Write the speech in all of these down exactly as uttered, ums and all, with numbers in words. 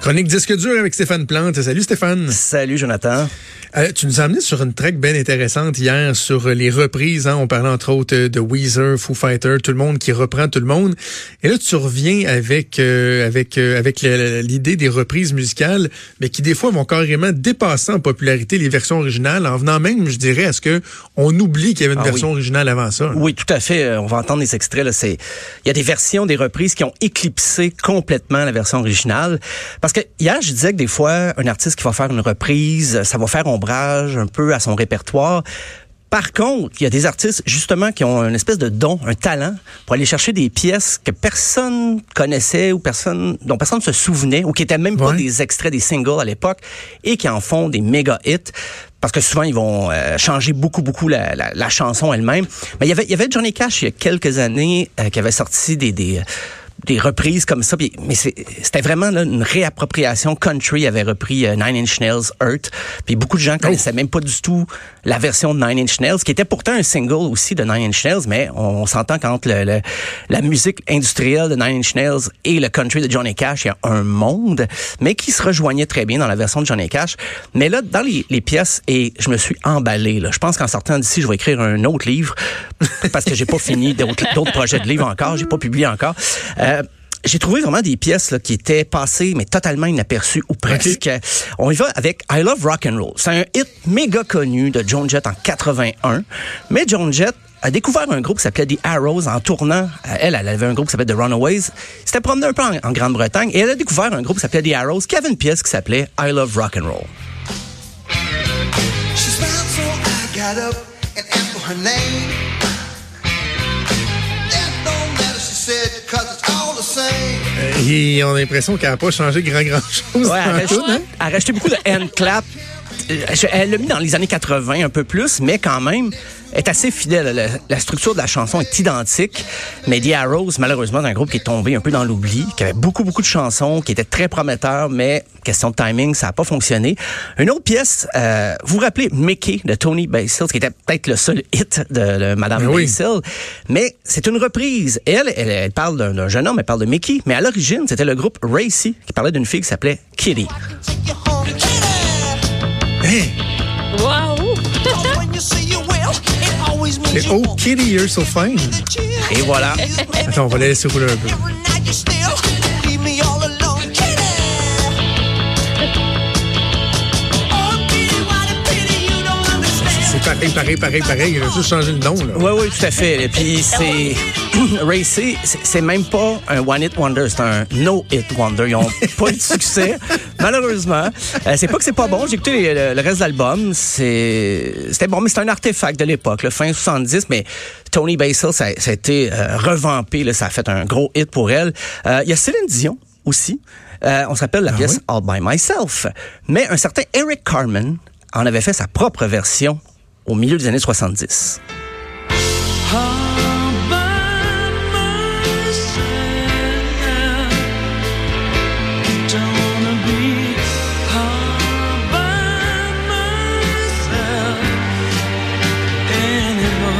Chronique Disque dur avec Stéphane Plante. Salut Stéphane. Salut Jonathan. Euh, tu nous as amené sur une track bien intéressante hier sur les reprises. Hein. On parlait entre autres de Weezer, Foo Fighters, tout le monde qui reprend tout le monde. Et là, tu reviens avec euh, avec euh, avec la, l'idée des reprises musicales, mais qui des fois vont carrément dépasser en popularité les versions originales, en venant même, je dirais, à ce que on oublie qu'il y avait une ah, version oui. originale avant ça. Là. Oui, tout à fait. On va entendre les extraits. Là, c'est il y a des versions des reprises qui ont éclipsé complètement la version originale, parce que hier, je disais que des fois, un artiste qui va faire une reprise, ça va faire ombrage un peu à son répertoire. Par contre, il y a des artistes, justement, qui ont une espèce de don, un talent, pour aller chercher des pièces que personne connaissait ou personne, dont personne ne se souvenait, ou qui n'étaient même ouais. pas des extraits des singles à l'époque, et qui en font des méga hits. Parce que souvent, ils vont euh, changer beaucoup, beaucoup la, la, la chanson elle-même. Mais il y avait, il y avait Johnny Cash, il y a quelques années, euh, qui avait sorti des... des des reprises comme ça, mais c'est, c'était vraiment là, une réappropriation. Country avait repris euh, Nine Inch Nails, Hurt, puis beaucoup de gens oh. connaissaient même pas du tout la version de Nine Inch Nails, qui était pourtant un single aussi de Nine Inch Nails, mais on, on s'entend qu'entre le, le, la musique industrielle de Nine Inch Nails et le country de Johnny Cash, il y a un monde, mais qui se rejoignait très bien dans la version de Johnny Cash. Mais là, dans les, les pièces, et je me suis emballé, là. Je pense qu'en sortant d'ici, je vais écrire un autre livre, parce que j'ai pas fini d'autres, d'autres projets de livres encore, j'ai pas publié encore. Euh, Euh, j'ai trouvé vraiment des pièces là, qui étaient passées, mais totalement inaperçues, ou presque. Okay. On y va avec I Love Rock'n'Roll. C'est un hit méga connu de Joan Jett en quatre-vingt-un. Mais Joan Jett a découvert un groupe qui s'appelait The Arrows en tournant. Elle, elle avait un groupe qui s'appelait The Runaways. C'était promené un peu en, en Grande-Bretagne. Et elle a découvert un groupe qui s'appelait The Arrows, qui avait une pièce qui s'appelait I Love Rock'n'Roll. She smiled, so I got up and asked for her name. Et on a l'impression qu'elle n'a pas changé grand-grand-chose. Ouais, elle, tout, hein? Elle a racheté beaucoup de hand clap. Elle l'a mis dans les années quatre-vingt, un peu plus, mais quand même, elle est assez fidèle. La, la structure de la chanson est identique, mais The Arrows, malheureusement, d'un groupe qui est tombé un peu dans l'oubli, qui avait beaucoup, beaucoup de chansons, qui étaient très prometteurs, mais question de timing, ça n'a pas fonctionné. Une autre pièce, euh, vous vous rappelez Mickey de Tony Basil, qui était peut-être le seul hit de, de Madame oui. Basil, mais c'est une reprise. Elle, elle, elle parle d'un, d'un jeune homme, elle parle de Mickey, mais à l'origine, c'était le groupe Racy qui parlait d'une fille qui s'appelait Kitty. Hey. Wow! Mais oh, Kitty, you're so fine! Et voilà! Attends, on va la laisser rouler un peu. C'est pareil, pareil, pareil, pareil. Il a juste changé de nom, là. Oui, oui, tout à fait. Et puis, c'est... Racy, c'est même pas un one-hit wonder, c'est un no-hit wonder. Ils n'ont pas eu de succès, malheureusement. Euh, c'est pas que c'est pas bon, j'ai écouté le, le reste de l'album, c'est, c'était bon, mais c'est un artefact de l'époque, là, fin soixante-dix, mais Tony Basil, ça, ça a été euh, revampé, là, ça a fait un gros hit pour elle. Il euh, y a Céline Dion aussi, euh, on s'appelle la ah pièce oui? All By Myself, mais un certain Eric Carmen en avait fait sa propre version au milieu des années soixante-dix. Ah.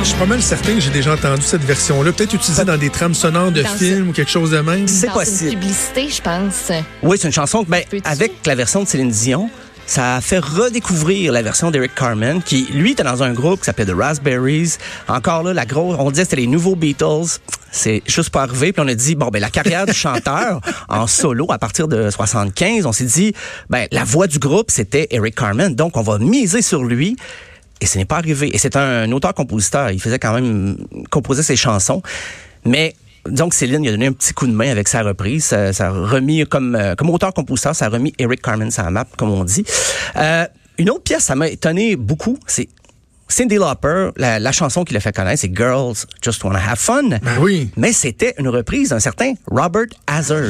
Je suis pas mal certain que j'ai déjà entendu cette version-là, peut-être utilisée dans des trames sonores de dans films ce... ou quelque chose de même. C'est dans possible. Une publicité, je pense. Oui, c'est une chanson. Ben, avec la version de Céline Dion, ça a fait redécouvrir la version d'Eric Carmen, qui, lui, était dans un groupe qui s'appelait The Raspberries. Encore là, la grosse, on disait que c'était les nouveaux Beatles. C'est juste pas arrivé. Puis on a dit, bon, ben la carrière du chanteur en solo à partir de soixante-quinze, on s'est dit, ben la voix du groupe, c'était Eric Carmen. Donc, on va miser sur lui. Et ce n'est pas arrivé. Et c'est un auteur-compositeur. Il faisait quand même composer ses chansons. Mais disons que Céline, il a donné un petit coup de main avec sa reprise. Ça, ça a remis, comme, comme auteur-compositeur, ça a remis Eric Carmen sur la map, comme on dit. Euh, une autre pièce, ça m'a étonné beaucoup, c'est Cyndi Lauper. La, la chanson qui l'a fait connaître, c'est Girls Just Wanna Have Fun. Ben oui. Mais c'était une reprise d'un certain Robert Hazard.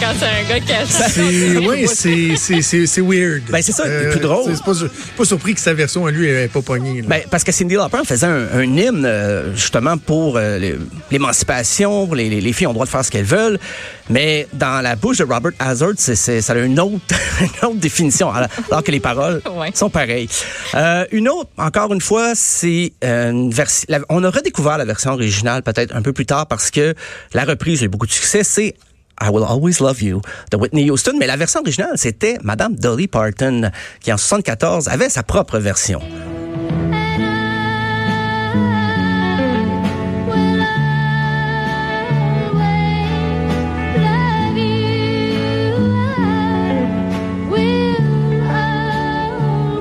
quand c'est un gars qui a chanté. Oui, c'est, c'est, c'est, c'est weird. Ben, c'est ça, euh, c'est plus drôle. C'est pas, pas surpris que sa version à lui n'est pas pognée. Ben, parce que Cyndi Lauper faisait un, un hymne euh, justement pour euh, l'émancipation, pour les, les, les filles ont le droit de faire ce qu'elles veulent, mais dans la bouche de Robert Hazard, c'est, c'est, ça a une autre, une autre définition, alors, alors que les paroles ouais. sont pareilles. Euh, une autre, encore une fois, c'est une version. On a redécouvert la version originale peut-être un peu plus tard parce que la reprise a eu beaucoup de succès, c'est I Will Always Love You de Whitney Houston, mais la version originale, c'était Madame Dolly Parton, qui en soixante-quatorze avait sa propre version.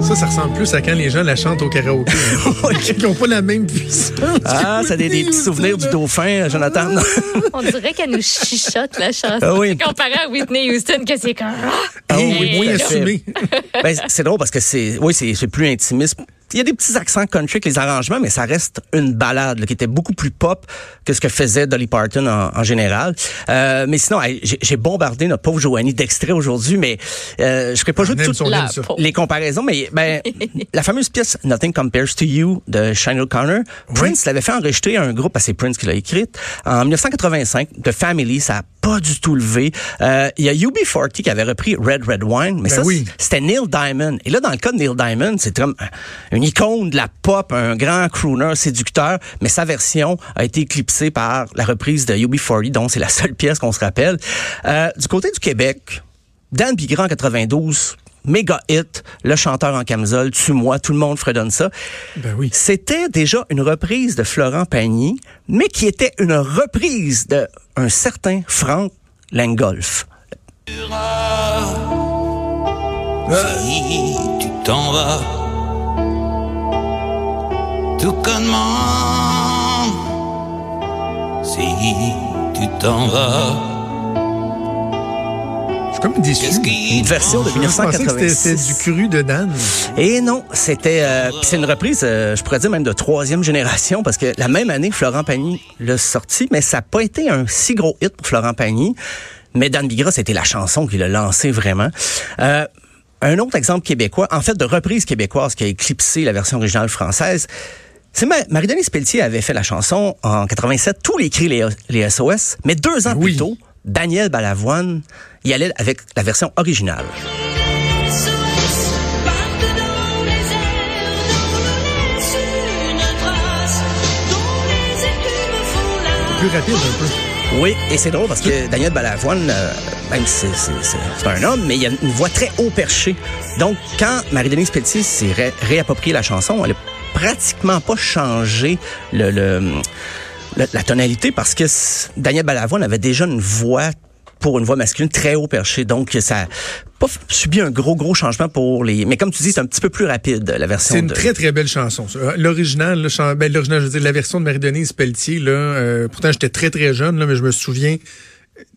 Ça, ça ressemble plus à quand les gens la chantent au karaoké. Qui n'ont pas la même puissance. Ah, ça a des, des petits souvenirs du dauphin, Jonathan. On dirait qu'elle nous chichote, la chanson. Ah oui. Comparé à Whitney Houston, que c'est comme... Ah oui, oui, oui, assumé. Ben, c'est drôle parce que c'est, oui, c'est, c'est plus intimiste. Il y a des petits accents country avec les arrangements, mais ça reste une balade là, qui était beaucoup plus pop que ce que faisait Dolly Parton en, en général. Euh, mais sinon, j'ai, j'ai bombardé notre pauvre Joanie d'extraits aujourd'hui, mais euh, je ne ferai pas jouer toutes la, les comparaisons. Mais ben, la fameuse pièce « Nothing Compares to You » de Shine O'Connor, oui. Prince l'avait fait enregistrer à un groupe, c'est Prince qui l'a écrite, en dix-neuf cent quatre-vingt-cinq, de Family, ça n'a pas du tout levé. Il euh, y a U B quarante qui avait repris « Red, Red Wine », mais ben ça, oui. c'était Neil Diamond. Et là, dans le cas de Neil Diamond, c'est comme... une icône de la pop, un grand crooner séducteur, mais sa version a été éclipsée par la reprise de U B quarante, dont c'est la seule pièce qu'on se rappelle. Euh, du côté du Québec, Dan Bigras en quatre-vingt-douze, méga hit, le chanteur en camisole, tue-moi, tout le monde fredonne ça. Ben oui. C'était déjà une reprise de Florent Pagny, mais qui était une reprise de un certain Frank Langolf. Si tu t'en vas, tout comment si tu t'en vas. Je suis comme déçu. Une version de dix-neuf cent quatre-vingt-six. Je pensais que c'était, c'était du cru de Dan. Et non, c'était... Euh, c'est une reprise, euh, je pourrais dire même de troisième génération, parce que la même année, Florent Pagny l'a sorti, mais ça n'a pas été un si gros hit pour Florent Pagny. Mais Dan Bigras, c'était la chanson qui l'a lancé vraiment. Euh... Un autre exemple québécois, en fait de reprise québécoise qui a éclipsé la version originale française, c'est ma- Marie-Denise Pelletier avait fait la chanson en quatre-vingt-sept, tous les cris les, les S O S, mais deux ans oui. plus tôt, Daniel Balavoine y allait avec la version originale. Plus rapide un peu. Oui, et c'est drôle parce que Daniel Balavoine, euh, même si c'est, c'est, c'est, c'est un homme, mais il a une voix très haut perchée. Donc, quand Marie-Denise Pelletier s'est ré- réappropriée la chanson, elle a pratiquement pas changé le, le, le, la tonalité parce que Daniel Balavoine avait déjà une voix, pour une voix masculine, très haut perchée. Donc, ça n'a pas subi un gros, gros changement pour les... Mais comme tu dis, c'est un petit peu plus rapide, la version. C'est une de... très, très belle chanson. L'original, le chan... ben, l'original, je veux dire, la version de Marie-Denise Pelletier, là, euh, pourtant, j'étais très, très jeune, là, mais je me souviens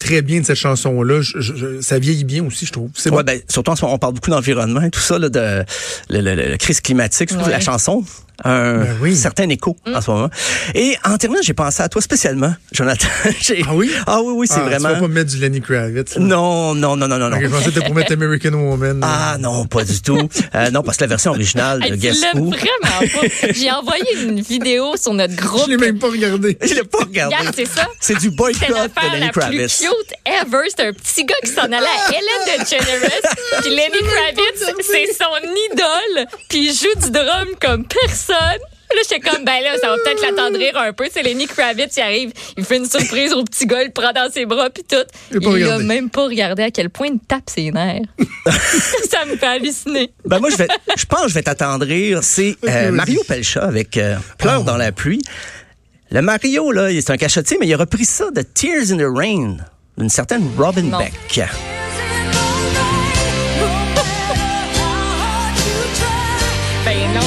très bien de cette chanson-là. Je, je, ça vieillit bien aussi, je trouve. C'est ouais, bon. Ben, surtout, en ce moment, on parle beaucoup d'environnement et tout ça, là, de le, le, le, la crise climatique, surtout ouais. la chanson. Un ben oui. certain écho mmh. en ce moment. Et en terminant, j'ai pensé à toi spécialement, Jonathan. J'ai... Ah oui? Ah oui, oui, c'est ah, vraiment... Tu vas pas mettre du Lenny Kravitz. Là. Non, non, non, non, non. Je pensais que c'était pour mettre American Woman. Ah non, pas du tout. Euh, non, parce que la version originale de Guess Who... Tu l'as vraiment pas. J'ai envoyé une vidéo sur notre groupe. Je l'ai même pas regardée. Je l'ai pas regardée. Regarde, c'est ça. C'est du boycott de Lenny Kravitz. C'est la plus cute ever. C'est un petit gars qui s'en allait à Ellen DeGeneres. Puis Lenny Kravitz, c'est son idole. Puis il joue du drum comme personne. Là, j'étais comme, ben là, ça va peut-être l'attendrir un peu. C'est Lenny Kravitz, il arrive, il fait une surprise au petit gars, il le prend dans ses bras, puis tout. Il regardé. a même pas regardé à quel point il tape ses nerfs. Ça me fait halluciner. Ben moi, je vais, je pense que je vais t'attendrir. C'est euh, Mario Pelchat avec euh, Pleurs oh. dans la pluie. Le Mario, là, c'est un cachotier, mais il a repris ça de Tears in the Rain, d'une certaine Robin non. Beck. Ben non.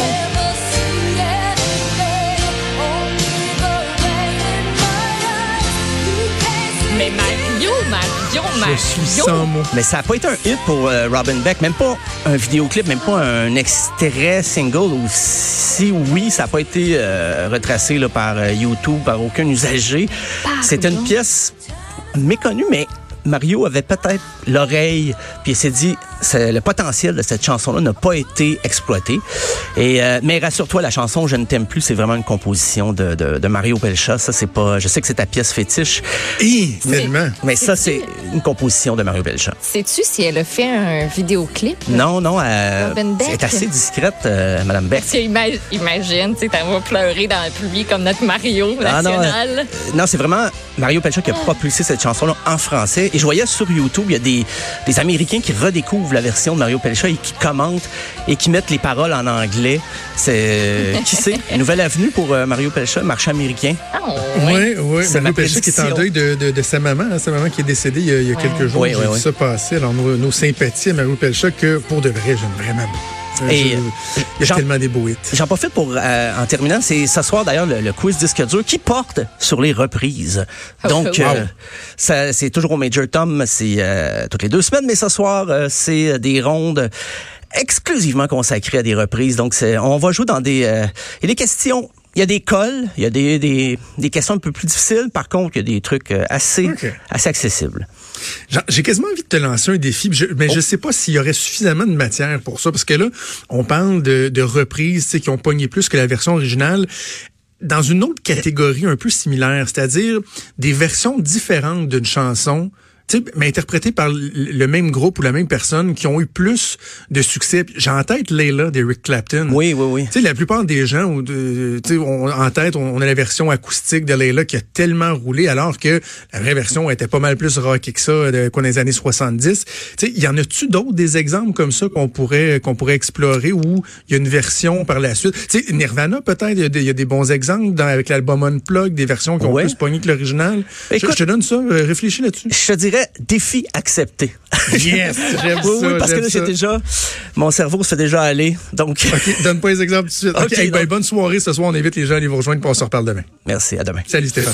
Mais Mario, Mario, Mario. Je suis sans mots. Mais ça n'a pas été un hit pour euh, Robin Beck. Même pas un vidéoclip, même pas un extrait single. Ou si oui, ça n'a pas été euh, retracé là, par euh, YouTube, par aucun usager. Pardon. C'était une pièce méconnue, mais Mario avait peut-être l'oreille, puis il s'est dit, c'est, le potentiel de cette chanson-là n'a pas été exploité. Et, euh, mais rassure-toi, la chanson « Je ne t'aime plus », c'est vraiment une composition de, de, de Mario Pelchat. Ça, c'est pas... Je sais que c'est ta pièce fétiche. Hi, tellement! Mais, mais ça, c'est une composition de Mario Pelchat. Sais-tu si elle a fait un vidéoclip? Non, non. Euh, elle est assez discrète, euh, Mme Beck. Parce que imagine, imagine tu sais, t'en vas pleurer dans le public comme notre Mario national. Ah, non, euh, non, c'est vraiment Mario Pelchat qui a propulsé cette chanson-là en français. Et je voyais sur YouTube, il y a des, des Américains qui redécouvrent la version de Mario Pelchat et qui commentent et qui mettent les paroles en anglais. C'est euh, qui sait, nouvelle avenue pour euh, Mario Pelchat, marché américain. Oh, oui, oui, oui. Mario Pelchat qui est en deuil de, de, de sa maman, hein, sa maman qui est décédée il y a, il y a quelques jours. Oui, oui, oui. Ça passait. Alors nos, nos sympathies à Mario Pelchat que pour de vrai, j'aime vraiment. Et je, il y a tellement des beaux hits. J'en profite pour, euh, en terminant, c'est ce soir d'ailleurs le, le quiz Disque dur qui porte sur les reprises. Donc, oh, cool. euh, wow. ça, c'est toujours au Major Tom, c'est euh, toutes les deux semaines, mais ce soir, euh, c'est des rondes exclusivement consacrées à des reprises. Donc, c'est, on va jouer dans des... Euh, et les questions... Il y a des cols, il y a des, des, des questions un peu plus difficiles. Par contre, il y a des trucs assez, okay. assez accessibles. Genre, j'ai quasiment envie de te lancer un défi, je, mais oh. je ne sais pas s'il y aurait suffisamment de matière pour ça. Parce que là, on parle de, de reprises qui ont pogné plus que la version originale. Dans une autre catégorie un peu similaire, c'est-à-dire des versions différentes d'une chanson, mais interprétées par le même groupe ou la même personne qui ont eu plus de succès. J'ai en tête Layla d'Eric Clapton. Oui, oui, oui. Tu sais, la plupart des gens, tu sais, en tête, on, on a la version acoustique de Layla qui a tellement roulé, alors que la vraie version était pas mal plus rockée que ça, de, qu'on a des années soixante-dix. Tu sais, y en a-tu d'autres des exemples comme ça qu'on pourrait qu'on pourrait explorer où il y a une version par la suite? Tu sais, Nirvana peut-être, il y, y a des bons exemples dans, avec l'album Unplugged, des versions qui ont ouais. plus pogné que l'original. Écoute, je, je te donne ça, réfléchis là-dessus. Je te dirais défi accepté. Yes, j'aime oui, ça. Oui, parce que là, j'ai déjà... Mon cerveau se fait déjà aller, donc... OK, donne pas les exemples tout de suite. OK, okay, hey, ben, bonne soirée. Ce soir, on invite les gens à aller vous rejoindre pour on se reparle demain. Merci, à demain. Salut Stéphane.